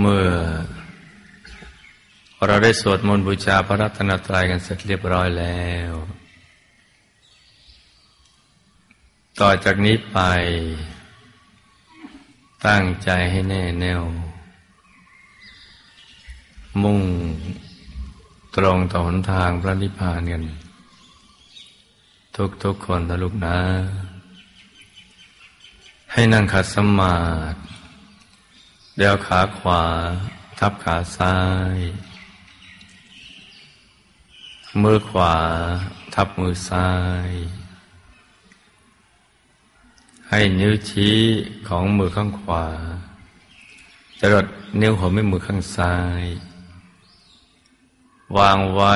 เมื่อเราได้สวดมนต์บูชาพระรัตนตรัยกันเสร็จเรียบร้อยแล้วต่อจากนี้ไปตั้งใจให้แน่แน่วมุ่งตรงต่อหนทางพระนิพพานกันทุกๆคนนะลูกนะให้นั่งขัดสมาธิเดี่ยวขาขวาทับขาซ้ายมือขวาทับมือซ้ายให้นิ้วชี้ของมือข้างขวาจรดนิ้วหัวแม่มือข้างซ้ายวางไว้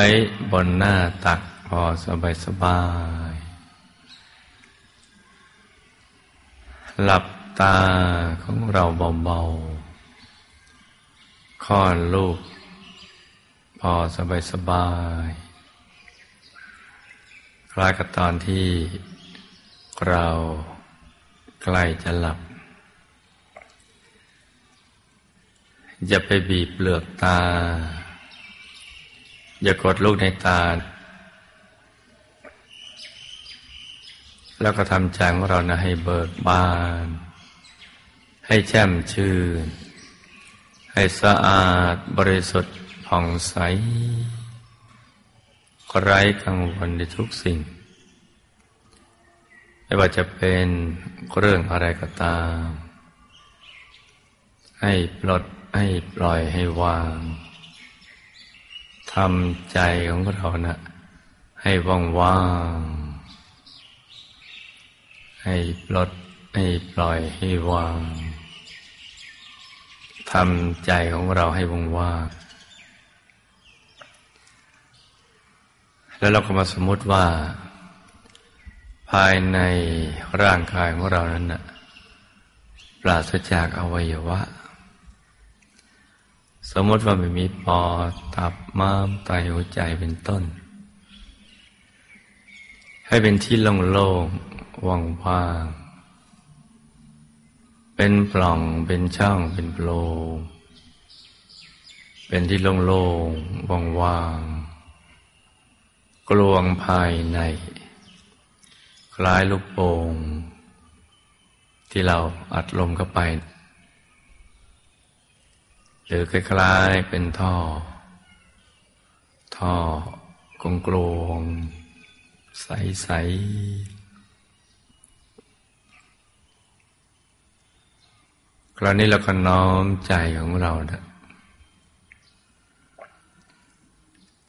บนหน้าตักพอสบายๆหลับตาของเราเบาๆค่อนลูกพอสบายๆคล้ายกับตอนที่เราใกล้จะหลับอย่าไปบีบเปลือกตาอย่ากดลูกในตาแล้วก็ทำใจของเรานะให้เบิกบานให้แช่มชื่นให้สะอาดบริสุทธิ์ผ่องใสไร้กังวลในทุกสิ่งไม่ว่าจะเป็นเรื่องอะไรก็ตามให้ปลดให้ปล่อยให้วางทำใจของเรานะให้ว่างๆให้ปลดให้ปล่อยให้วางทำใจของเราให้ว่างๆแล้วเราก็มาสมมติว่าภายในร่างกายของเรานั้นนะปราศจากอวัยวะสมมติว่าไม่มีปอดตับม้ามไตหัวใจเป็นต้นให้เป็นที่โล่งๆว่างๆเป็นปล่องเป็นช่องเป็นโพรงเป็นที่โล่งๆว่างๆกลวงภายในคล้ายลูกโป่งที่เราอัดลมเข้าไปหรือคล้ายๆเป็นท่อกลวงๆใสๆคราวนี้เราก็น้อมใจของเรานะ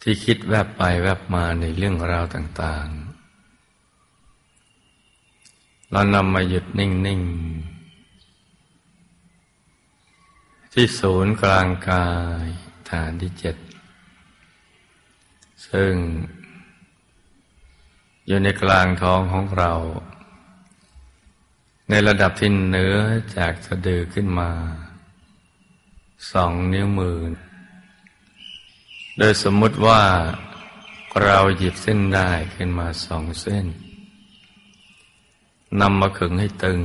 ที่คิดแวบไปแวบมาในเรื่องราวต่างๆเรานำมาหยุดนิ่งๆที่ศูนย์กลางกายฐานที่7ซึ่งอยู่ในกลางท้องของเราในระดับที่เหนือจากสะดือขึ้นมา2 นิ้วมือโดยสมมุติว่าเราหยิบเส้นได้ขึ้นมา2 เส้นนำมาขึงให้ตึง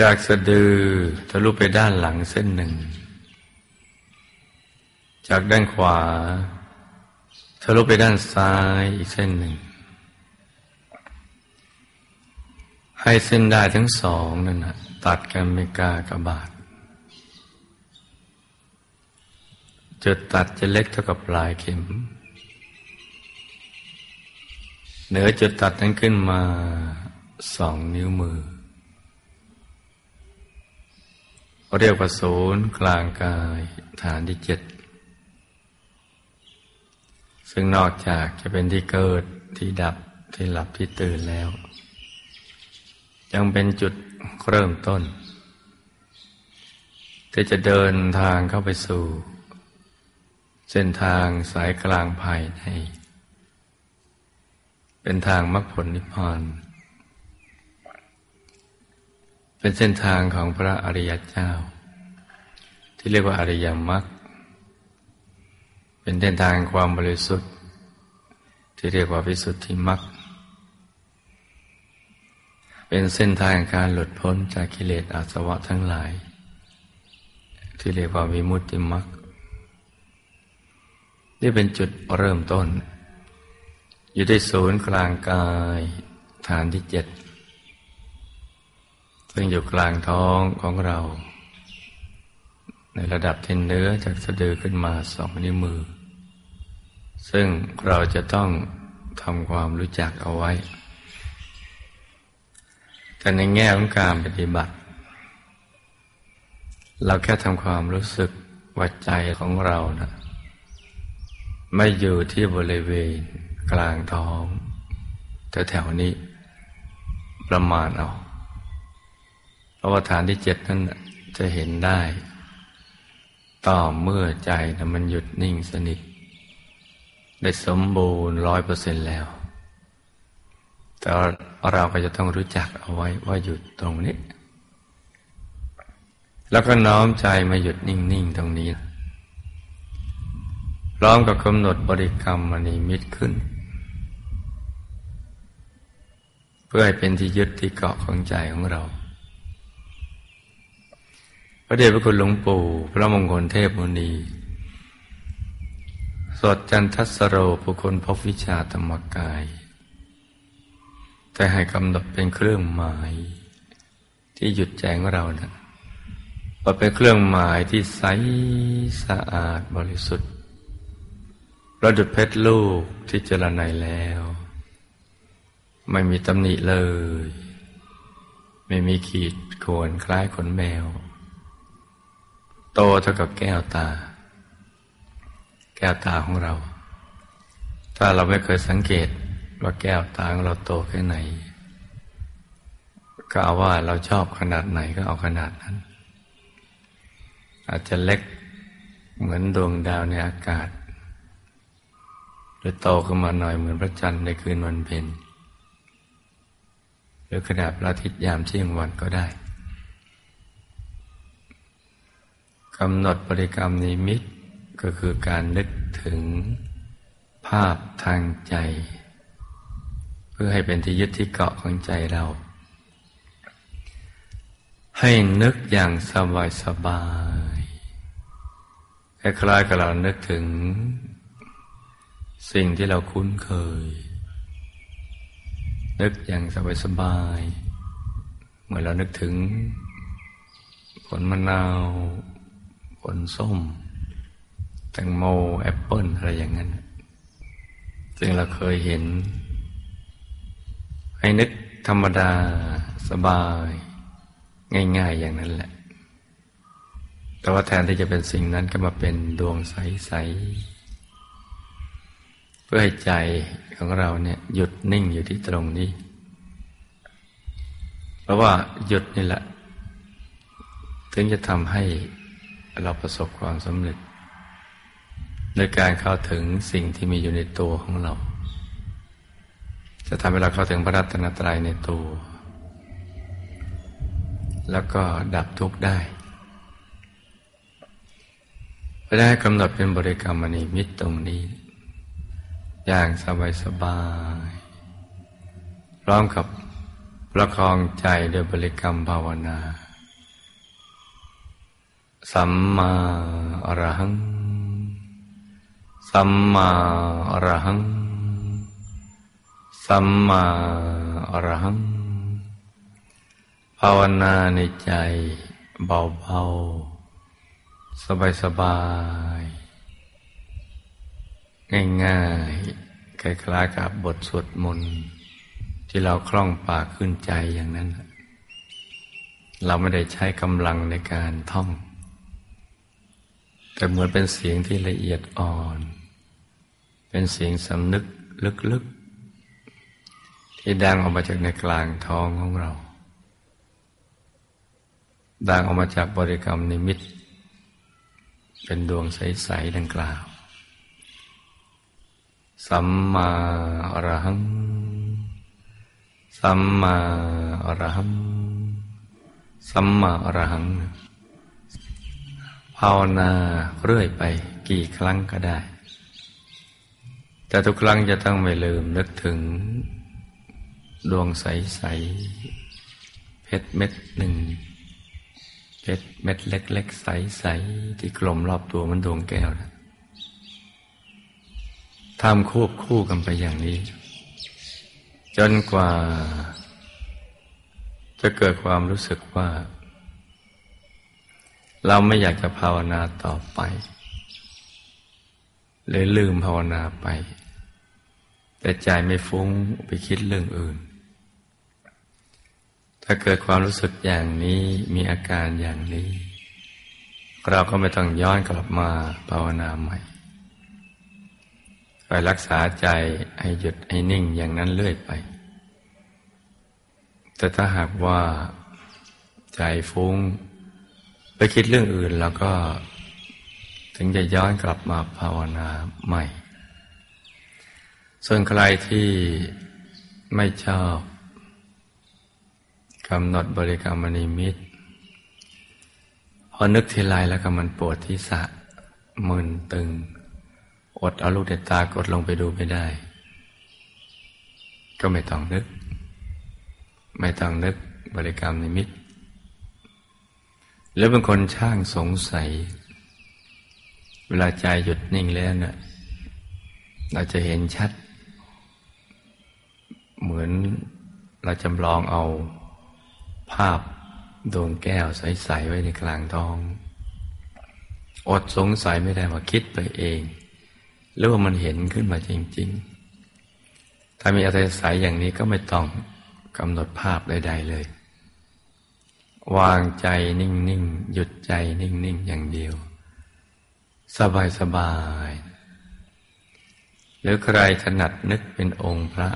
จากสะดือทะลุไปด้านหลังเส้น 1จากด้านขวาทะลุไปด้านซ้ายอีกเส้น 1ให้เส้นได้ทั้ง2นั่นนะตัดกันเป็นกากบาทจุดตัดจะเล็กเท่ากับปลายเข็มเหนือจุดตัดนั้นขึ้นมา2 นิ้วมือเรียกว่าศูนย์กลางกายฐานที่7ซึ่งนอกจากจะเป็นที่เกิดที่ดับที่หลับที่ตื่นแล้วยังเป็นจุดเริ่มต้นที่จะเดินทางเข้าไปสู่เส้นทางสายกลางภายในเป็นทางมรรคผลนิพพานเป็นเส้นทางของพระอริยเจ้าที่เรียกว่าอริยมรรคเป็นเส้นทางความบริสุทธิ์ที่เรียกว่าวิสุทธิมรรคเป็นเส้นทางการหลุดพ้นจากกิเลสอาสวะทั้งหลาย ที่เรียกว่าวิมุตติมรรคนี่เป็นจุดเริ่มต้นอยู่ที่ศูนย์กลางกายฐานที่ 7ซึ่งอยู่กลางท้องของเราในระดับที่เนื้อจากสะดือขึ้นมา2 นิ้วมือซึ่งเราจะต้องทำความรู้จักเอาไว้แต่ในแง่ของการปฏิบัติเราแค่ทำความรู้สึกว่าใจของเรานะไม่อยู่ที่บริเวณกลางท้องแต่แถวนี้ประมาณเอาเพราะว่าฐานที่ 7นั้นจะเห็นได้ต่อเมื่อใจนะมันหยุดนิ่งสนิทได้สมบูรณ์ 100% แล้วแต่เราก็จะต้องรู้จักเอาไว้ว่าหยุดตรงนี้แล้วก็น้อมใจมาหยุดนิ่งๆตรงนี้พร้อมกับกำหนดบริกรรมอนิมิตขึ้นเพื่อให้เป็นที่ยึดที่เกาะของใจของเราพระเดชพระคุณหลวงปู่พระมงคลเทพมุนีสดจันทัสโรผู้คนพบวิชาธรรมกายแต่ให้กำหนดเป็นเครื่องหมายที่หยุดใจของเรานะว่าเป็นเครื่องหมายที่ใสสะอาดบริสุทธิ์ประดุจเพชรลูกที่เจริญในแล้วไม่มีตำหนิเลยไม่มีขีดข่วนคล้ายขนแมวโตเท่ากับแก้วตาของเราถ้าเราไม่เคยสังเกตว่าแก้วตาของเราโตแค่ไหนก็เอาว่าเราชอบขนาดไหนก็เอาขนาดนั้นอาจจะเล็กเหมือนดวงดาวในอากาศหรือโตขึ้นมาหน่อยเหมือนพระจันทร์ในคืนวันเพ็ญหรือขนาดพระอาทิตย์ยามเที่ยงวันก็ได้กำหนดบริกรรมนิมิตก็คือการนึกถึงภาพทางใจเพื่อให้เป็นที่ยึดที่เกาะของใจเราให้นึกอย่างสบายคล้ายๆกับเรานึกถึงสิ่งที่เราคุ้นเคยนึกอย่างสบายเหมือนเรานึกถึงผลมะนาวผลส้มแตงโมแอปเปิ้ลอะไรอย่างนั้นซึ่งเราเคยเห็นให้นึกธรรมดาสบายง่ายๆอย่างนั้นแหละแต่ว่าแทนที่จะเป็นสิ่งนั้นก็มาเป็นดวงใสๆเพื่อให้ใจของเราเนี่ยหยุดนิ่งอยู่ที่ตรงนี้เพราะว่าหยุดนี่แหละถึงจะทำให้เราประสบความสำเร็จในการเข้าถึงสิ่งที่มีอยู่ในตัวของเราจะทำให้เราเข้าถึงพระรัตนตรัยในตัวแล้วก็ดับทุกข์ได้ก็ได้กำหนดเป็นบริกรรมนิมิตตรงนี้อย่างสบายพร้อมกับประคองใจโดยบริกรรมภาวนาสัมมาอรหังสัมมาอรหังสัมมาอรหังภาวนาในใจเบาๆสบายง่ายๆคล้ายๆกับบทสวดมนต์ที่เราคล่องปากขึ้นใจอย่างนั้นเราไม่ได้ใช้กำลังในการท่องแต่เหมือนเป็นเสียงที่ละเอียดอ่อนเป็นเสียงสำนึกลึกๆที่ดังออกมาจากในกลางท้องของเราดังออกมาจากบริกรรมนิมิตเป็นดวงใสๆดังกล่าวสัมมาอรหังสัมมาอรหังสัมมาอรหังภาวนาเรื่อยไปกี่ครั้งก็ได้แต่ทุกครั้งจะต้องไม่ลืมนึกถึงดวงใสๆเพชรเม็ดหนึ่ง ดเม็ดเล็กๆใสๆที่กลมรอบตัวมันดวงแก้วนะทำควบคู่กันไปอย่างนี้จนกว่าจะเกิดความรู้สึกว่าเราไม่อยากจะภาวนาต่อไปเลยลืมภาวนาไปแต่ใจไม่ฟุ้งไปคิดเรื่องอื่นถ้าเกิดความรู้สึกอย่างนี้มีอาการอย่างนี้เราก็ไม่ต้องย้อนกลับมาภาวนาใหม่คอยรักษาใจให้หยุดให้นิ่งอย่างนั้นเรื่อยไปแต่ถ้าหากว่าใจฟุ้งไปคิดเรื่องอื่นแล้วก็ถึงจะย้อนกลับมาภาวนาใหม่ส่วนใครที่ไม่ชอบกำหนดบริกรรมนิมิตพอนึกทีไรแล้วก็มันปวดที่สะมึนตึงอดเอาลูกเด็ดตากดลงไปดูไม่ได้ก็ไม่ต้องนึกบริกรรมนิมิตแล้วเป็นคนช่างสงสัยเวลาใจหยุดนิ่งแล้วเนี่ยเราจะเห็นชัดเหมือนเราจำลองเอาภาพดวงแก้วใสๆไว้ในกลางท้องอดสงสัยไม่ได้ว่าคิดไปเองหรือว่ามันเห็นขึ้นมาจริงๆถ้ามีอัธยาศัยอย่างนี้ก็ไม่ต้องกำหนดภาพใดๆเลยวางใจนิ่งๆหยุดใจนิ่งๆอย่างเดียวสบายๆหรือใครถนัดนึกเป็นองค์พระ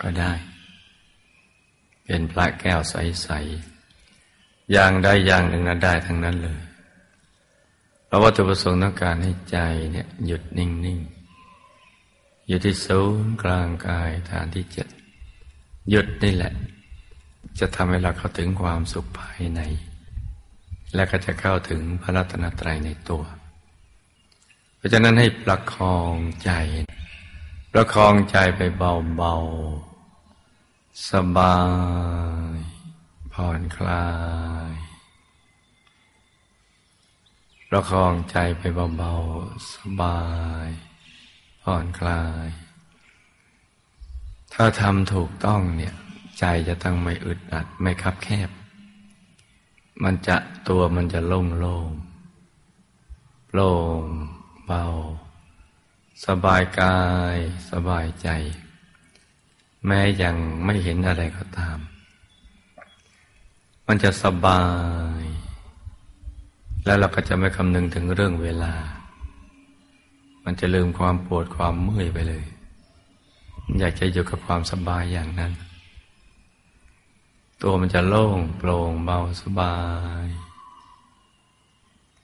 ก็ได้เป็นพระแก้วใสๆอย่างใดอย่างหนึ่งนั้นได้ทั้งนั้นเลยเพราะวัตถุประสงค์ต้องการให้ใจเนี่ยหยุดนิ่งๆอยู่ที่ศูนย์กลางกายฐานที่7หยุดนี่แหละจะทำให้เราเข้าถึงความสุขภายในและก็จะเข้าถึงพระรัตนตรัยในตัวเพราะฉะนั้นให้ประคองใจไปเบาๆสบายผ่อนคลายประคองใจไปเบาๆสบายผ่อนคลายถ้าทำถูกต้องเนี่ยใจจะต้องไม่อึดอัดไม่คับแคบมันจะตัวมันจะโล่งโล่งโล่งเบาสบายกายสบายใจแม้ยังไม่เห็นอะไรก็ตามมันจะสบายแล้วเราก็จะไม่คำนึงถึงเรื่องเวลามันจะลืมความปวดความเมื่อยไปเลยอยากจะอยู่กับความสบายอย่างนั้นตัวมันจะโล่งโปร่งเบาสบาย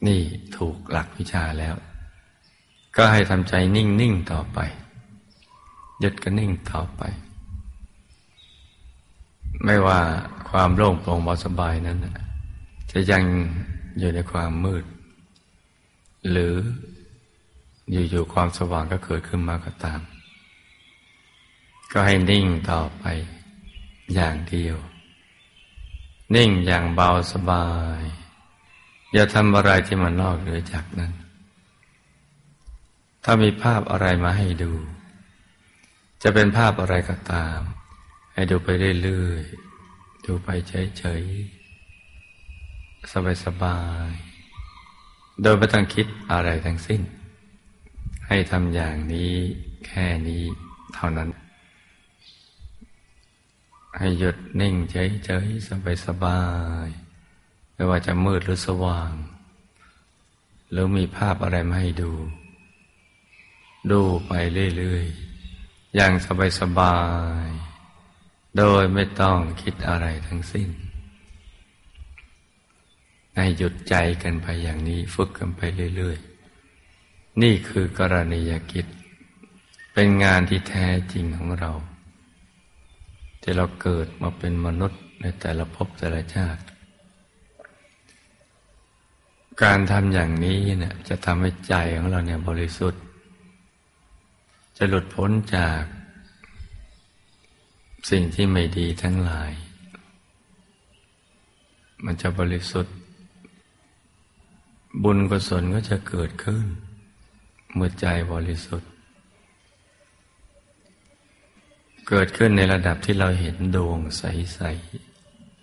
นี่ถูกหลักวิชาแล้วก็ให้ทำใจนิ่งๆต่อไปหยุดก็นิ่งต่อไปไม่ว่าความโล่งโปร่งเบาสบายนั้นจะยังอยู่ในความมืดหรืออยู่ๆความสว่างก็เกิดขึ้นมาก็ตามก็ให้นิ่งต่อไปอย่างเดียวนิ่งอย่างเบาสบายอย่าทำอะไรที่มันนอกเหนือจากนั้นถ้ามีภาพอะไรมาให้ดูจะเป็นภาพอะไรก็ตามให้ดูไปเรื่อยๆดูไปเฉยๆสบายๆโดยไม่ต้องคิดอะไรทั้งสิ้นให้ทำอย่างนี้แค่นี้เท่านั้นให้หยุดนิ่งเฉยๆสบายๆไม่ว่าจะมืดหรือสว่างหรือมีภาพอะไรมาให้ดูดูไปเรื่อยๆอย่างสบายๆโดยไม่ต้องคิดอะไรทั้งสิ้นให้หยุดใจกันไปอย่างนี้ฝึกกันไปเรื่อยๆนี่คือกรณียกิจเป็นงานที่แท้จริงของเราที่เราเกิดมาเป็นมนุษย์ในแต่ละภพแต่ละชาติการทำอย่างนี้เนี่ยจะทำให้ใจของเราเนี่ยบริสุทธิ์จะหลุดพ้นจากสิ่งที่ไม่ดีทั้งหลายมันจะบริสุทธิ์ บุญกุศลก็จะเกิดขึ้นเมื่อใจบริสุทธิ์เกิดขึ้นในระดับที่เราเห็นดวงใส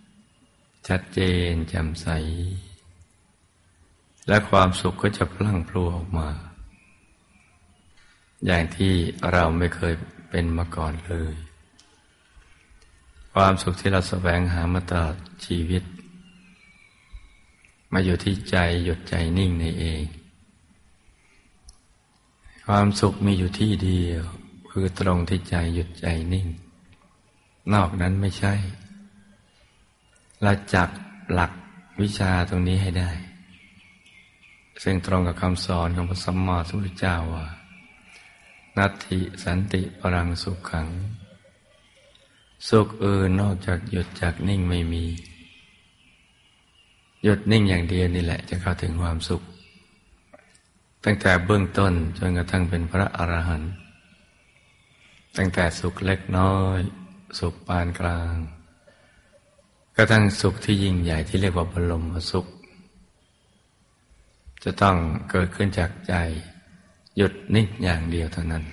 ๆชัดเจนแจ่มใสและความสุขก็จะพลั่งพลูออกมาอย่างที่เราไม่เคยเป็นมาก่อนเลยความสุขที่เราแสวงหามาตลอดชีวิตมาอยู่ที่ใจหยุดใจนิ่งในเองความสุขมีอยู่ที่เดียวคือตรงที่ใจหยุดใจนิ่งนอกนั้นไม่ใช่เราจับหลักวิชาตรงนี้ให้ได้ซึ่งตรงกับคำสอนของพระสัมมาสัมพุทธเจ้าว่านัตถิสันติปรังสุขขังสุขอื่นนอกจากหยุดจากนิ่งไม่มีหยุดนิ่งอย่างเดียวนี่แหละจะเข้าถึงความสุขตั้งแต่เบื้องต้นจนกระทั่งเป็นพระอรหันต์ตั้งแต่สุขเล็กน้อยสุขปานกลางกระทั่งสุขที่ยิ่งใหญ่ที่เรียกว่าบรมสุขจะต้องเกิดขึ้นจากใจหยุดนิ่งอย่างเดียวเท่านั้น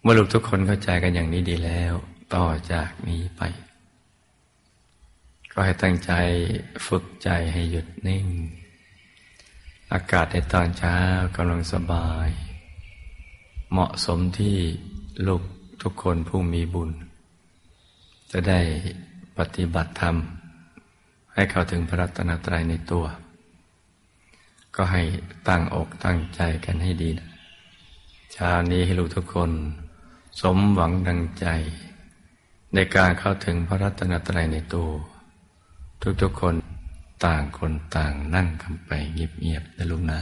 เมื่อลูกทุกคนเข้าใจกันอย่างนี้ดีแล้วต่อจากนี้ไปก็ให้ตั้งใจฝึกใจให้หยุดนิ่งอากาศในตอนเช้ากำลังสบายเหมาะสมที่ลูกทุกคนผู้มีบุญจะได้ปฏิบัติธรรมให้เข้าถึงพระรัตนตรัยในตัวก็ให้ตั้งอกตั้งใจกันให้ดีนะชานี้ให้ลูกทุกคนสมหวังดังใจในการเข้าถึงพระรัตนตรัยในตัวทุกๆคนต่างคนต่างนั่งกันไปเงียบๆนะลูกนะ